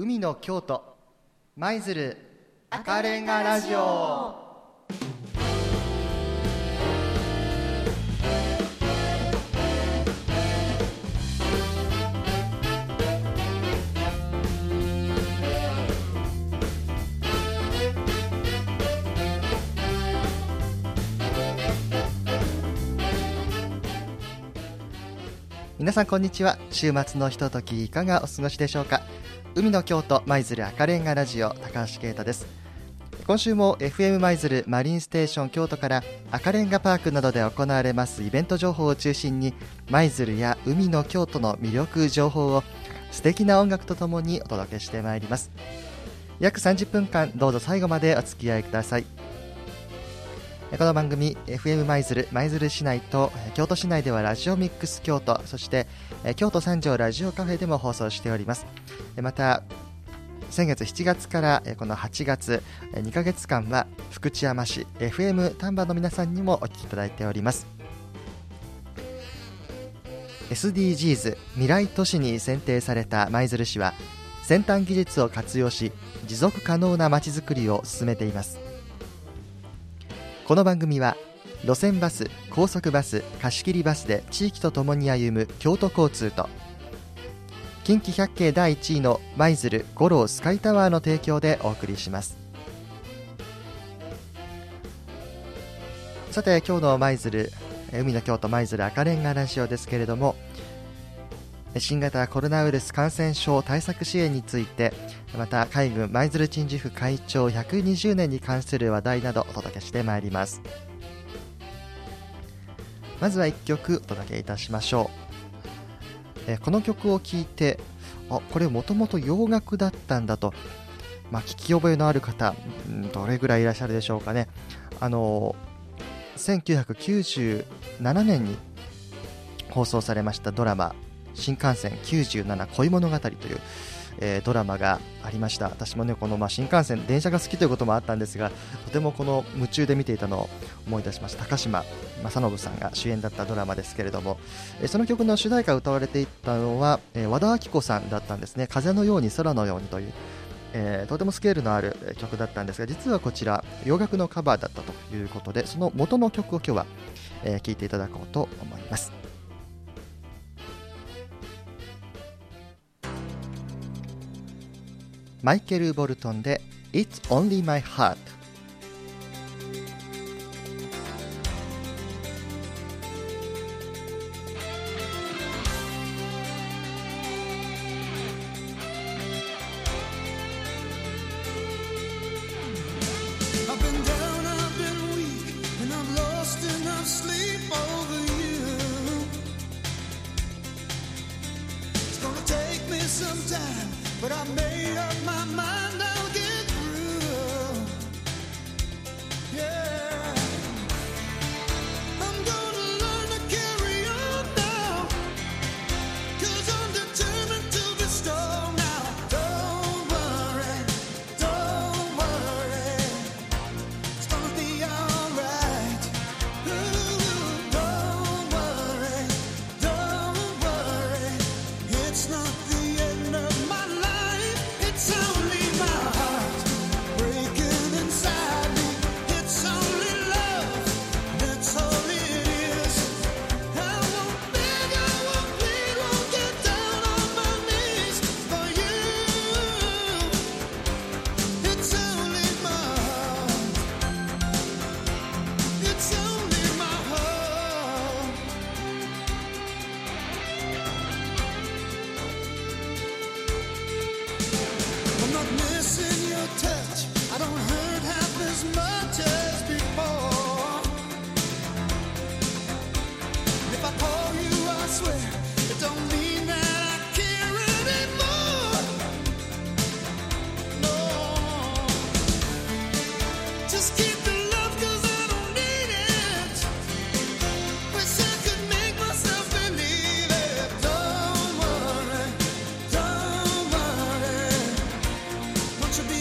海の京都舞鶴赤レンガラジオ。皆さんこんにちは。週末のひとときいかがお過ごしでしょうか。海の京都舞鶴赤レンガラジオ、高橋啓太です。今週も FM 舞鶴マリンステーション京都から赤レンガパークなどで行われますイベント情報を中心に、舞鶴や海の京都の魅力情報を素敵な音楽とともにお届けしてまいります。約30分間どうぞ最後までお付き合いください。この番組 FM 舞鶴市内と京都市内ではラジオミックス京都、そして京都三条ラジオカフェでも放送しております。また先月7月からこの8月2ヶ月間は福知山市 FM 丹波の皆さんにもお聞きいただいております。 SDGs 未来都市に選定された舞鶴市は、先端技術を活用し持続可能なまちづくりを進めています。この番組は路線バス、高速バス、貸し切りバスで地域とともに歩む京都交通と、近畿百景第1位の舞鶴五郎スカイタワーの提供でお送りします。さて今日の舞鶴海の京都舞鶴赤レンガラジオですけれども、新型コロナウイルス感染症対策支援について、また海軍舞鶴鎮守府開庁120年に関する話題などお届けしてまいります。まずは1曲お届けいたしましょう。この曲を聴いて、これもともと洋楽だったんだと、聞き覚えのある方どれぐらいいらっしゃるでしょうかね。1997年に放送されましたドラマ新幹線97恋物語という、ドラマがありました。私もねこの、新幹線電車が好きということもあったんですが、とてもこの夢中で見ていたのを思い出しました。高嶋政信さんが主演だったドラマですけれども、その曲の主題歌を歌われていたのは、和田アキ子さんだったんですね。風のように空のようにという、とてもスケールのある曲だったんですが、実はこちら洋楽のカバーだったということで、その元の曲を今日は聴、いていただこうと思います。マイケル・ボルトンで It's Only My Heart。 I've been down, I've been weak, and I'm lost enough sleep over you. It's gonna take me some time, but I made up my mind I'll get through. Yeah, I'm gonna learn to carry on now, 'cause I'm determined to be strong now. Don't worry, don't worry, it's gonna be alright. Ooh, don't worry, it's not the end of my life.It's only my heart breaking inside me. It's only love, that's all it is. I won't beg, I won't plead, won't get down on my knees for you. It's only my heart. It's only my heart.I'm not missing your touch. I don't hurt half as much as before. If I call you, I swear it don't mean that I care anymore. No, just keep the love 'cause I don't need it. Wish I could make myself believe it. Don't worry, don't worry. Won't you be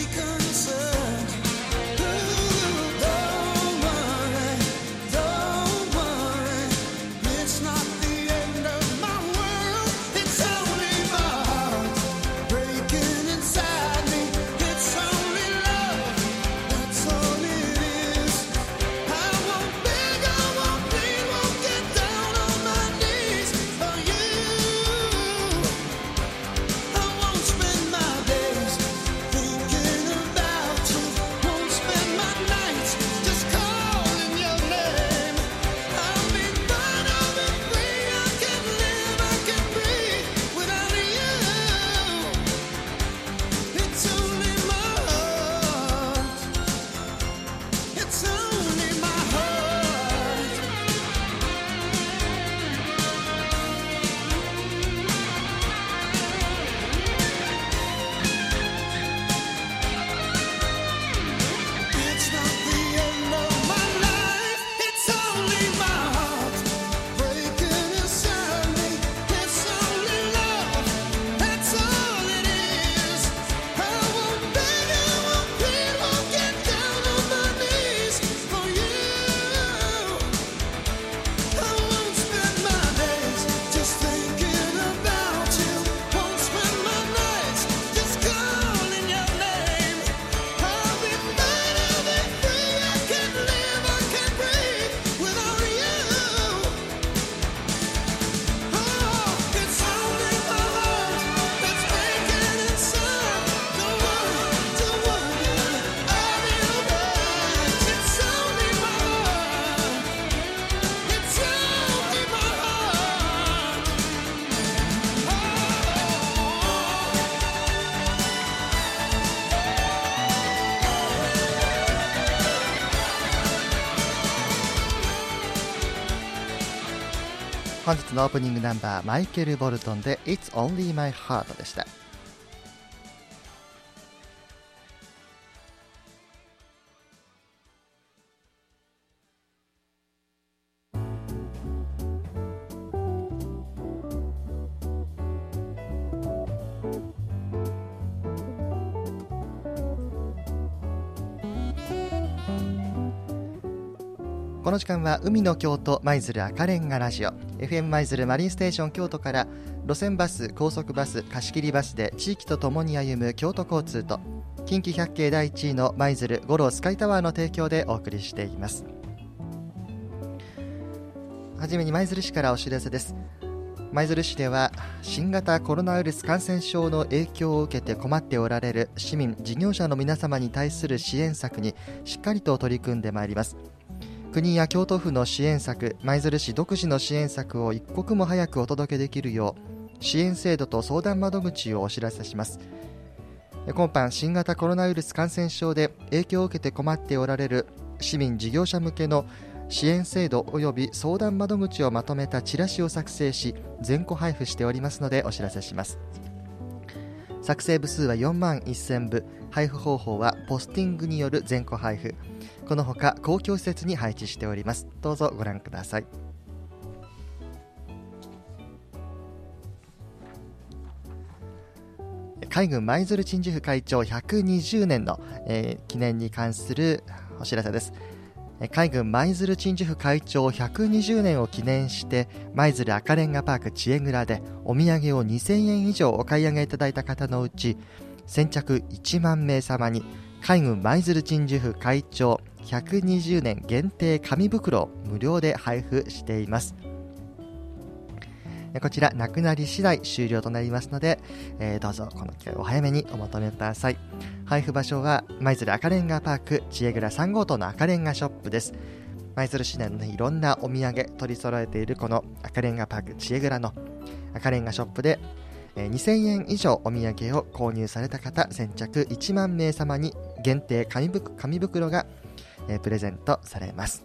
本日のオープニングナンバー、マイケル・ボルトンで It's Only My Heart でした。この時間は海の京都舞鶴赤レンガラジオ FM 舞鶴マリンステーション京都から、路線バス、高速バス、貸し切りバスで地域とともに歩む京都交通と、近畿百景第1位の舞鶴五郎スカイタワーの提供でお送りしています。はじめに舞鶴市からお知らせです。舞鶴市では新型コロナウイルス感染症の影響を受けて困っておられる市民・事業者の皆様に対する支援策にしっかりと取り組んでまいります。国や京都府の支援策、舞鶴市独自の支援策を一刻も早くお届けできるよう、支援制度と相談窓口をお知らせします。今般、新型コロナウイルス感染症で影響を受けて困っておられる市民・事業者向けの支援制度及び相談窓口をまとめたチラシを作成し、全個配布しておりますのでお知らせします。作成部数は4万1000部、配布方法はポスティングによる全個配布、このほか公共施設に配置しております。どうぞご覧ください。海軍舞鶴鎮守府会長120年の、記念に関するお知らせです。海軍舞鶴鎮守府会長120年を記念して、舞鶴赤レンガパーク知恵蔵でお土産を2000円以上お買い上げいただいた方のうち、先着1万名様に海軍舞鶴鎮守府会長120年限定紙袋を無料で配布しています。こちらなくなり次第終了となりますので、どうぞこの機会をお早めにお求めください。配布場所は舞鶴赤レンガパーク知恵蔵3号棟の赤レンガショップです。舞鶴市内の、いろんなお土産取り揃えているこの赤レンガパーク知恵蔵の赤レンガショップで、2000円以上お土産を購入された方、先着1万名様に限定紙袋が、プレゼントされます。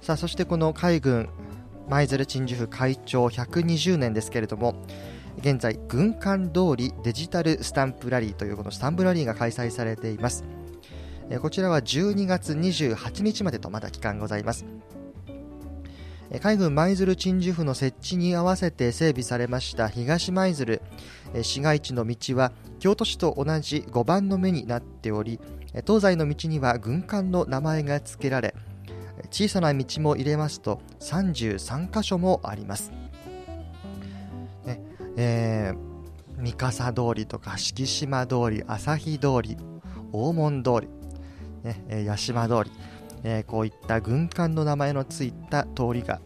さあ、そしてこの海軍舞鶴鎮守府会長120年ですけれども、現在軍艦通りデジタルスタンプラリーという、このスタンプラリーが開催されています。こちらは12月28日までとまだ期間ございます。海軍舞鶴鎮守府の設置に合わせて整備されました東舞鶴市街地の道は、京都市と同じ5番の目になっており、東西の道には軍艦の名前が付けられ、小さな道も入れますと33カ所もあります。三笠通りとか敷島通り、朝日通り、大門通り、八島通り、こういった軍艦の名前のついた通りが、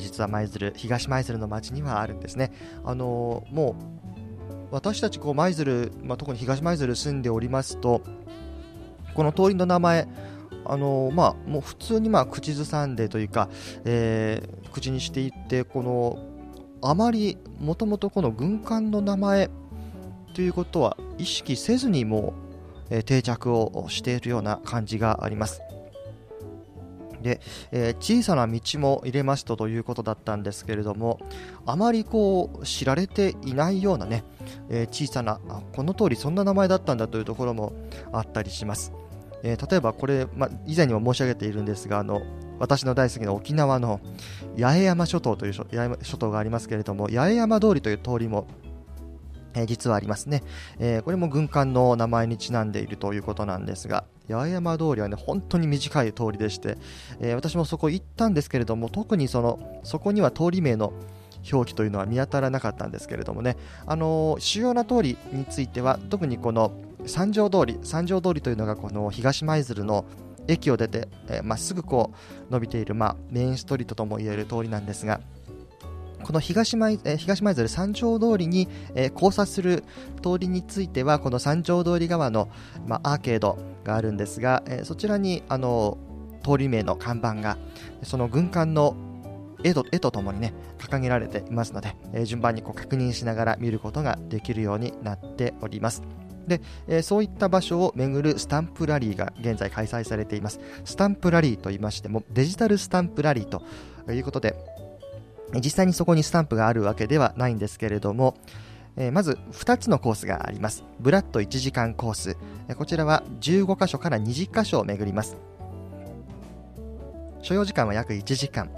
実は舞鶴、東舞鶴の町にはあるんですね。もう私たちこう舞鶴、特に東舞鶴住んでおりますと、この通りの名前、もう普通に口ずさんでというか、口にしていって、このあまりもともとこの軍艦の名前ということは意識せずにもう、定着をしているような感じがあります。で、小さな道も入れますとということだったんですけれども、あまりこう知られていないようなね、小さなこの通りそんな名前だったんだというところもあったりします。例えばこれ、以前にも申し上げているんですが、私の大好きな沖縄の八重山諸島という諸島がありますけれども、八重山通りという通りも、実はありますね。これも軍艦の名前にちなんでいるということなんですが、八重山通りはね、本当に短い通りでして、私もそこ行ったんですけれども、特にそこには通り名の表記というのは見当たらなかったんですけれどもね、主要な通りについては、特にこの三条通りというのが、この東舞鶴の駅を出て、すぐこう伸びている、メインストリートともいえる通りなんですが、この東舞鶴三条通りに、交差する通りについては、この三条通り側の、アーケードがあるんですが、そちらに通り名の看板が、その軍艦の絵とともにね、掲げられていますので、順番にこう確認しながら見ることができるようになっております。で、そういった場所を巡るスタンプラリーが現在開催されています。スタンプラリーと言いましても、デジタルスタンプラリーとということで、実際にそこにスタンプがあるわけではないんですけれども、まず2つのコースがあります。ぶらっと1時間コース、こちらは15カ所から20カ所を巡ります。所要時間は約1時間。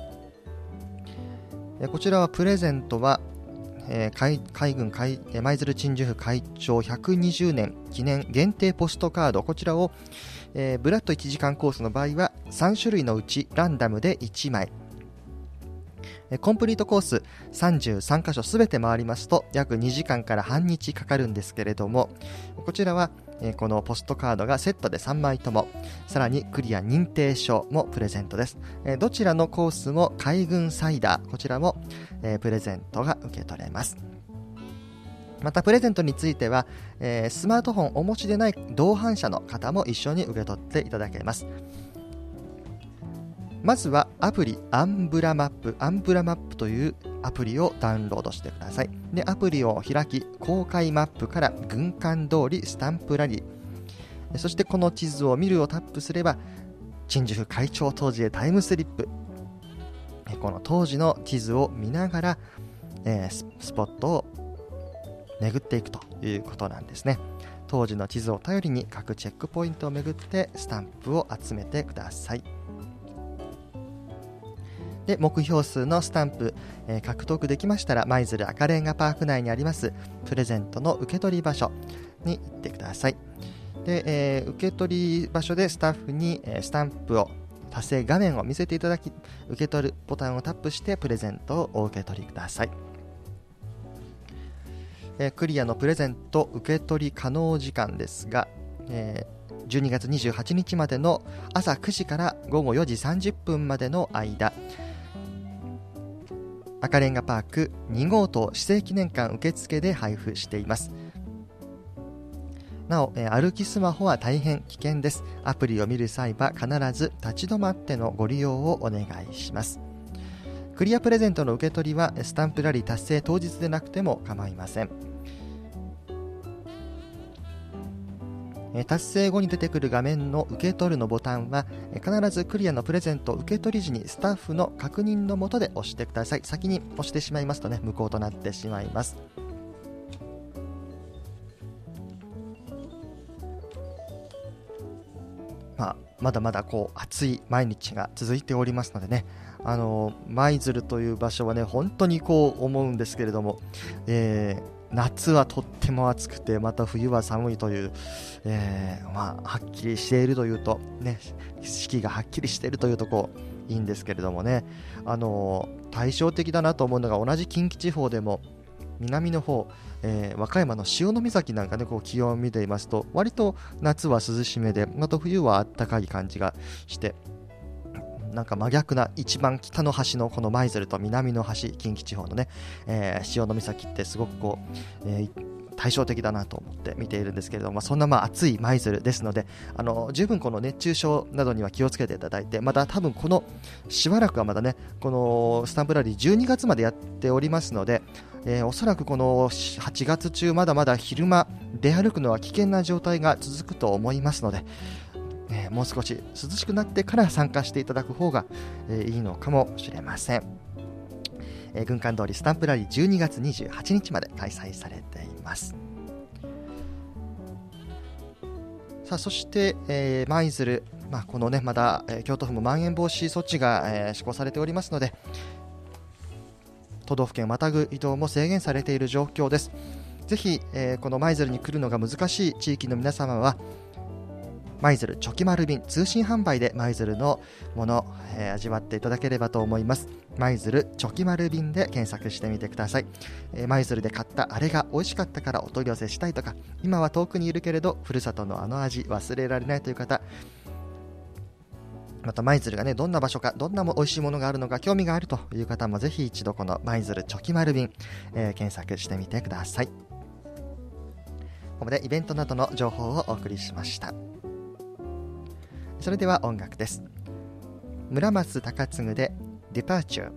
こちらはプレゼントは海軍舞鶴鎮守府会長120年記念限定ポストカード、こちらをぶらっと1時間コースの場合は3種類のうちランダムで1枚、コンプリートコース33カ所すべて回りますと約2時間から半日かかるんですけれども、こちらはこのポストカードがセットで3枚とも、さらにクリア認定証もプレゼントです。どちらのコースも海軍サイダー、こちらもプレゼントが受け取れます。またプレゼントについてはスマートフォンお持ちでない同伴者の方も一緒に受け取っていただけます。まずはアプリアンブラマップというアプリをダウンロードしてください。で、アプリを開き、公開マップから軍艦通りスタンプラリー、そしてこの地図を見るをタップすれば鎮守府会長当時へタイムスリップ、この当時の地図を見ながらスポットを巡っていくということなんですね。当時の地図を頼りに各チェックポイントを巡ってスタンプを集めてください。で、目標数のスタンプ、獲得できましたら舞鶴赤レンガパーク内にありますプレゼントの受け取り場所に行ってください。で、受け取り場所でスタッフに、スタンプを達成画面を見せていただき、受け取るボタンをタップしてプレゼントをお受け取りください。クリアのプレゼント受け取り可能時間ですが、12月28日までの朝9時から午後4時30分までの間、赤レンガパーク2号棟市政記念館受付で配布しています。なお、歩きスマホは大変危険です。アプリを見る際は必ず立ち止まってのご利用をお願いします。クリアプレゼントの受け取りはスタンプラリー達成当日でなくても構いません。達成後に出てくる画面の受け取るのボタンは必ずクリアのプレゼントを受け取り時にスタッフの確認の下で押してください。先に押してしまいますとね、無効となってしまいます。まだまだこう暑い毎日が続いておりますのでね、舞鶴という場所はね、本当にこう思うんですけれども、夏はとっても暑くて、また冬は寒いという、はっきりしているというと、ね、四季がはっきりしているというところいいんですけれどもね、対照的だなと思うのが同じ近畿地方でも南の方、和歌山の潮岬なんかね、こう気温を見ていますと割と夏は涼しめで、また冬は暖かい感じがして、なんか真逆な一番北の端のこの舞鶴と南の端、近畿地方のね、潮岬ってすごくこう、対照的だなと思って見ているんですけれども、そんな暑い舞鶴ですので、十分この熱中症などには気をつけていただいて、また多分このしばらくはまだね、このスタンプラリー12月までやっておりますので、おそらくこの8月中まだまだ昼間出歩くのは危険な状態が続くと思いますので、もう少し涼しくなってから参加していただく方がいいのかもしれません。軍艦通りスタンプラリー12月28日まで開催されています。さあ、そして舞鶴、このね、まだ京都府もまん延防止措置が施行されておりますので、都道府県をまたぐ移動も制限されている状況です。ぜひこの舞鶴に来るのが難しい地域の皆様は、舞鶴チョキ丸便通信販売で舞鶴のものを、味わっていただければと思います。舞鶴チョキ丸便で検索してみてください。舞鶴で買ったあれが美味しかったからお取り寄せしたいとか、今は遠くにいるけれどふるさとのあの味忘れられないという方、また舞鶴がね、どんな場所か、どんな美味しいものがあるのか興味があるという方も、ぜひ一度この舞鶴チョキ丸便、検索してみてください。ここまでイベントなどの情報をお送りしました。それでは音楽です。村松高次でデパーチュー。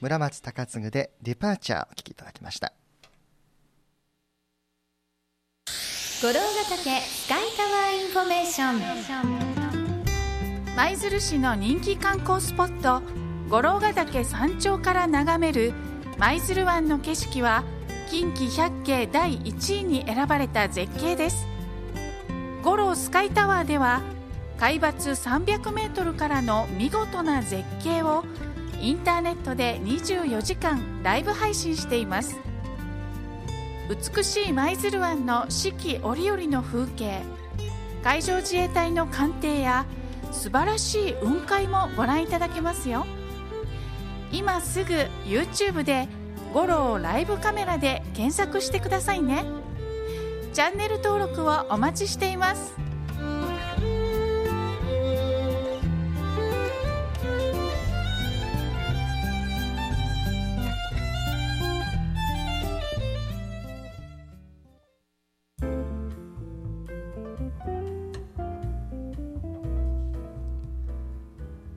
村松崇継でデパーチャーをお聴きいただきました。五郎ヶ岳スカイタワーインフォメーション。舞鶴市の人気観光スポット五郎ヶ岳山頂から眺める舞鶴湾の景色は近畿百景第1位に選ばれた絶景です。五郎スカイタワーでは海抜300メートルからの見事な絶景をインターネットで24時間ライブ配信しています。美しい舞鶴湾の四季折々の風景、海上自衛隊の艦艇や素晴らしい雲海もご覧いただけますよ。今すぐ YouTube で五郎ライブカメラで検索してくださいね。チャンネル登録をお待ちしています。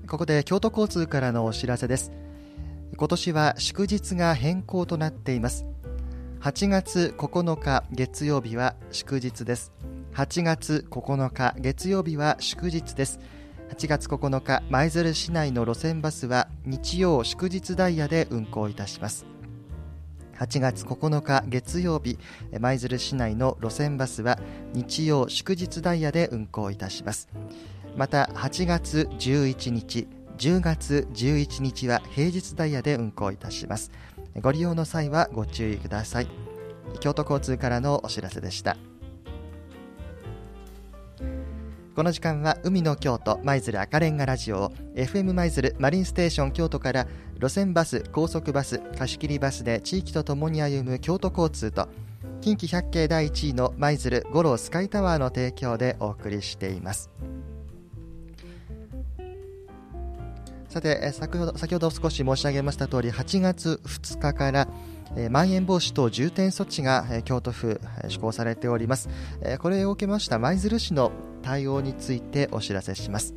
ここで京都交通からのお知らせです。今年は祝日が変更となっています。8月9日月曜日は祝日です。8月9日月曜日は祝日です。8月9日舞鶴市内の路線バスは日曜祝日ダイヤで運行いたします。8月9日月曜日舞鶴市内の路線バスは日曜祝日ダイヤで運行いたします。また8月11日、10月11日は平日ダイヤで運行いたします。ご利用の際はご注意ください。京都交通からのお知らせでした。この時間は海の京都舞鶴赤レンガラジオを FM 舞鶴マリンステーション京都から路線バス、高速バス、貸し切りバスで地域とともに歩む京都交通と近畿百景第1位の舞鶴五郎スカイタワーの提供でお送りしています。さて、先ほど少し申し上げました通り、8月2日からまん延防止等重点措置が京都府施行されております。これを受けました舞鶴市の対応についてお知らせします。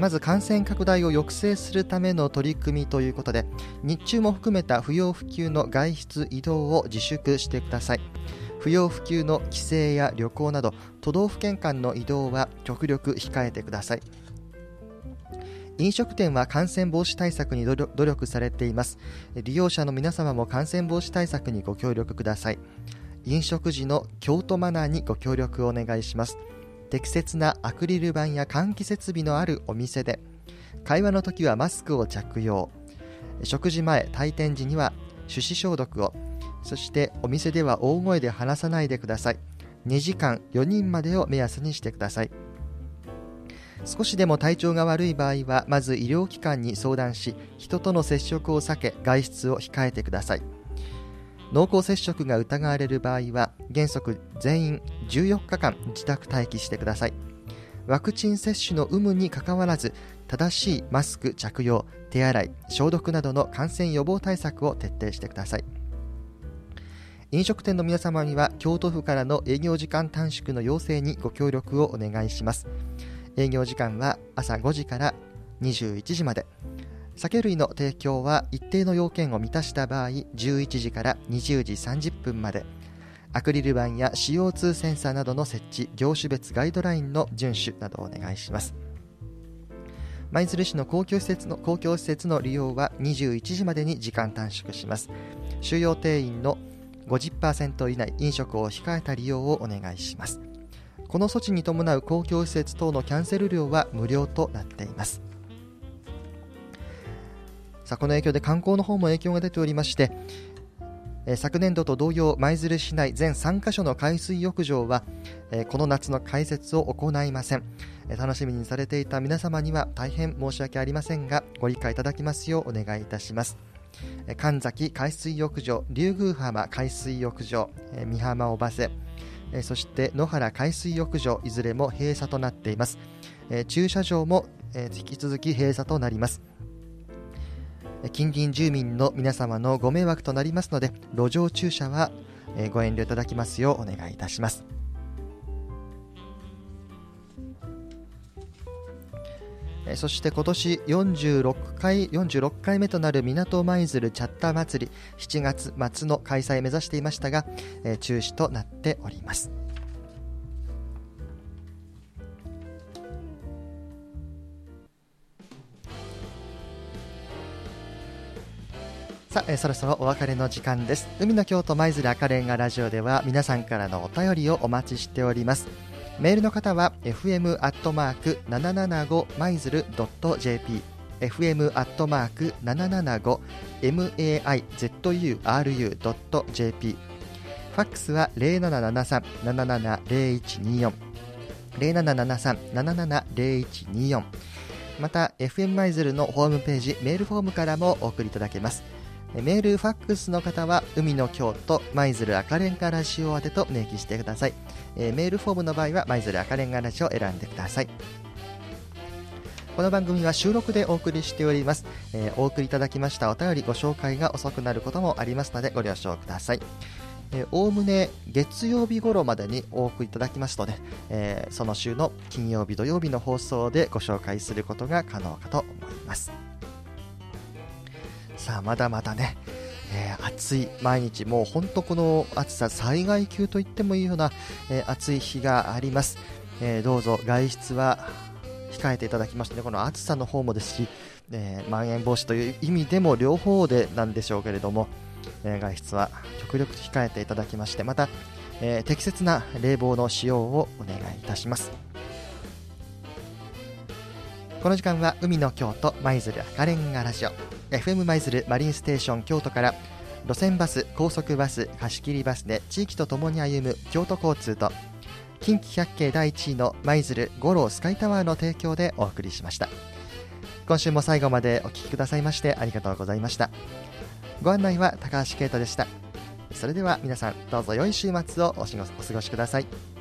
まず感染拡大を抑制するための取り組みということで、日中も含めた不要不急の外出移動を自粛してください。不要不急の帰省や旅行など都道府県間の移動は極力控えてください。飲食店は感染防止対策に努力されています。利用者の皆様も感染防止対策にご協力ください。飲食時の京都マナーにご協力をお願いします。適切なアクリル板や換気設備のあるお店で、会話の時はマスクを着用、食事前、退店時には手指消毒を、そしてお店では大声で話さないでください。2時間4人までを目安にしてください。少しでも体調が悪い場合はまず医療機関に相談し、人との接触を避け外出を控えてください。濃厚接触が疑われる場合は原則全員14日間自宅待機してください。ワクチン接種の有無にかかわらず、正しいマスク着用、手洗い、消毒などの感染予防対策を徹底してください。飲食店の皆様には京都府からの営業時間短縮の要請にご協力をお願いします。営業時間は朝5時から21時まで。酒類の提供は一定の要件を満たした場合、11時から20時30分まで。アクリル板や CO2 センサーなどの設置、業種別ガイドラインの遵守などお願いします。舞鶴市の公共施設の利用は21時までに時間短縮します。収容定員の 50% 以内、飲食を控えた利用をお願いします。この措置に伴う公共施設等のキャンセル料は無料となっています。さあ、この影響で観光の方も影響が出ておりまして、昨年度と同様、舞鶴市内全3カ所の海水浴場はこの夏の開設を行いません。楽しみにされていた皆様には大変申し訳ありませんが、ご理解いただきますようお願いいたします。神崎海水浴場、竜宮浜海水浴場、美浜尾瀬、そして野原海水浴場、いずれも閉鎖となっています。駐車場も引き続き閉鎖となります。近隣住民の皆様のご迷惑となりますので、路上駐車はご遠慮いただきますようお願いいたします。そして今年46回目となる港舞鶴チャッタ祭り、7月末の開催を目指していましたが、中止となっております。さあ、そろそろお別れの時間です。海の京都舞鶴赤レンガラジオでは皆さんからのお便りをお待ちしております。メールの方は fm@775maizuru.jp fm@775maizuru.jp、 ファックスは 0773-770124 0773-770124、 また FM 舞鶴のホームページメールフォームからもお送りいただけます。メールファックスの方は海の京都舞鶴赤レンガラジオ宛てと明記してください。メールフォームの場合は舞鶴赤レンガラジオを選んでください。この番組は収録でお送りしております。お送りいただきましたお便りご紹介が遅くなることもありますのでご了承ください。おおむね月曜日頃までにお送りいただきますとね、その週の金曜日土曜日の放送でご紹介することが可能かと思います。さあ、まだまだね、暑い毎日、もう本当この暑さ災害級と言ってもいいような、暑い日があります。どうぞ外出は控えていただきましてね、この暑さの方もですし、まん延防止という意味でも両方でなんでしょうけれども、外出は極力控えていただきまして、また、適切な冷房の使用をお願いいたします。この時間は海の京都舞鶴赤レンガラジオ FM 舞鶴マリンステーション京都から、路線バス、高速バス、貸し切りバスで地域とともに歩む京都交通と、近畿百景第1位の舞鶴五郎スカイタワーの提供でお送りしました。今週も最後までお聞きくださいましてありがとうございました。ご案内は高橋圭太でした。それでは皆さん、どうぞ良い週末をお過ごしください。